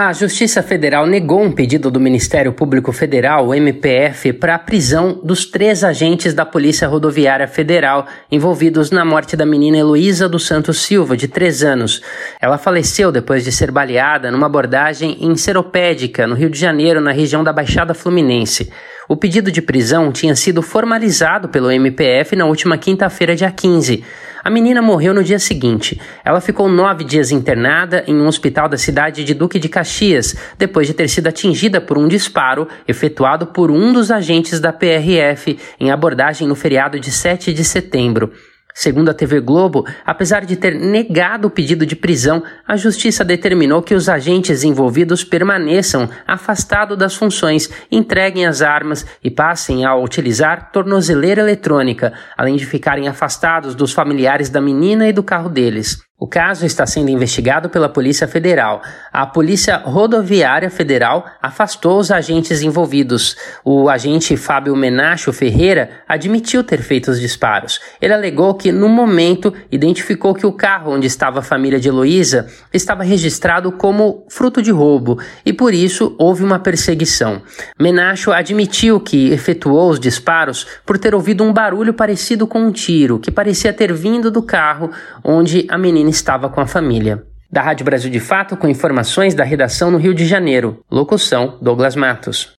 A Justiça Federal negou um pedido do Ministério Público Federal, MPF, para a prisão dos 3 agentes da Polícia Rodoviária Federal envolvidos na morte da menina Heloísa dos Santos Silva, de 3 anos. Ela faleceu depois de ser baleada numa abordagem em Seropédica, no Rio de Janeiro, na região da Baixada Fluminense. O pedido de prisão tinha sido formalizado pelo MPF na última quinta-feira, dia 15. A menina morreu no dia seguinte. Ela ficou 9 dias internada em um hospital da cidade de Duque de Caxias, depois de ter sido atingida por um disparo efetuado por um dos agentes da PRF em abordagem no feriado de 7 de setembro. Segundo a TV Globo, apesar de ter negado o pedido de prisão, a Justiça determinou que os agentes envolvidos permaneçam afastados das funções, entreguem as armas e passem a utilizar tornozeleira eletrônica, além de ficarem afastados dos familiares da menina e do carro deles. O caso está sendo investigado pela Polícia Federal. A Polícia Rodoviária Federal afastou os agentes envolvidos. O agente Fábio Menacho Ferreira admitiu ter feito os disparos. Ele alegou que, no momento, identificou que o carro onde estava a família de Heloísa estava registrado como fruto de roubo e, por isso, houve uma perseguição. Menacho admitiu que efetuou os disparos por ter ouvido um barulho parecido com um tiro, que parecia ter vindo do carro onde a menina estava com a família. Da Rádio Brasil de Fato, com informações da redação no Rio de Janeiro. Locução: Douglas Matos.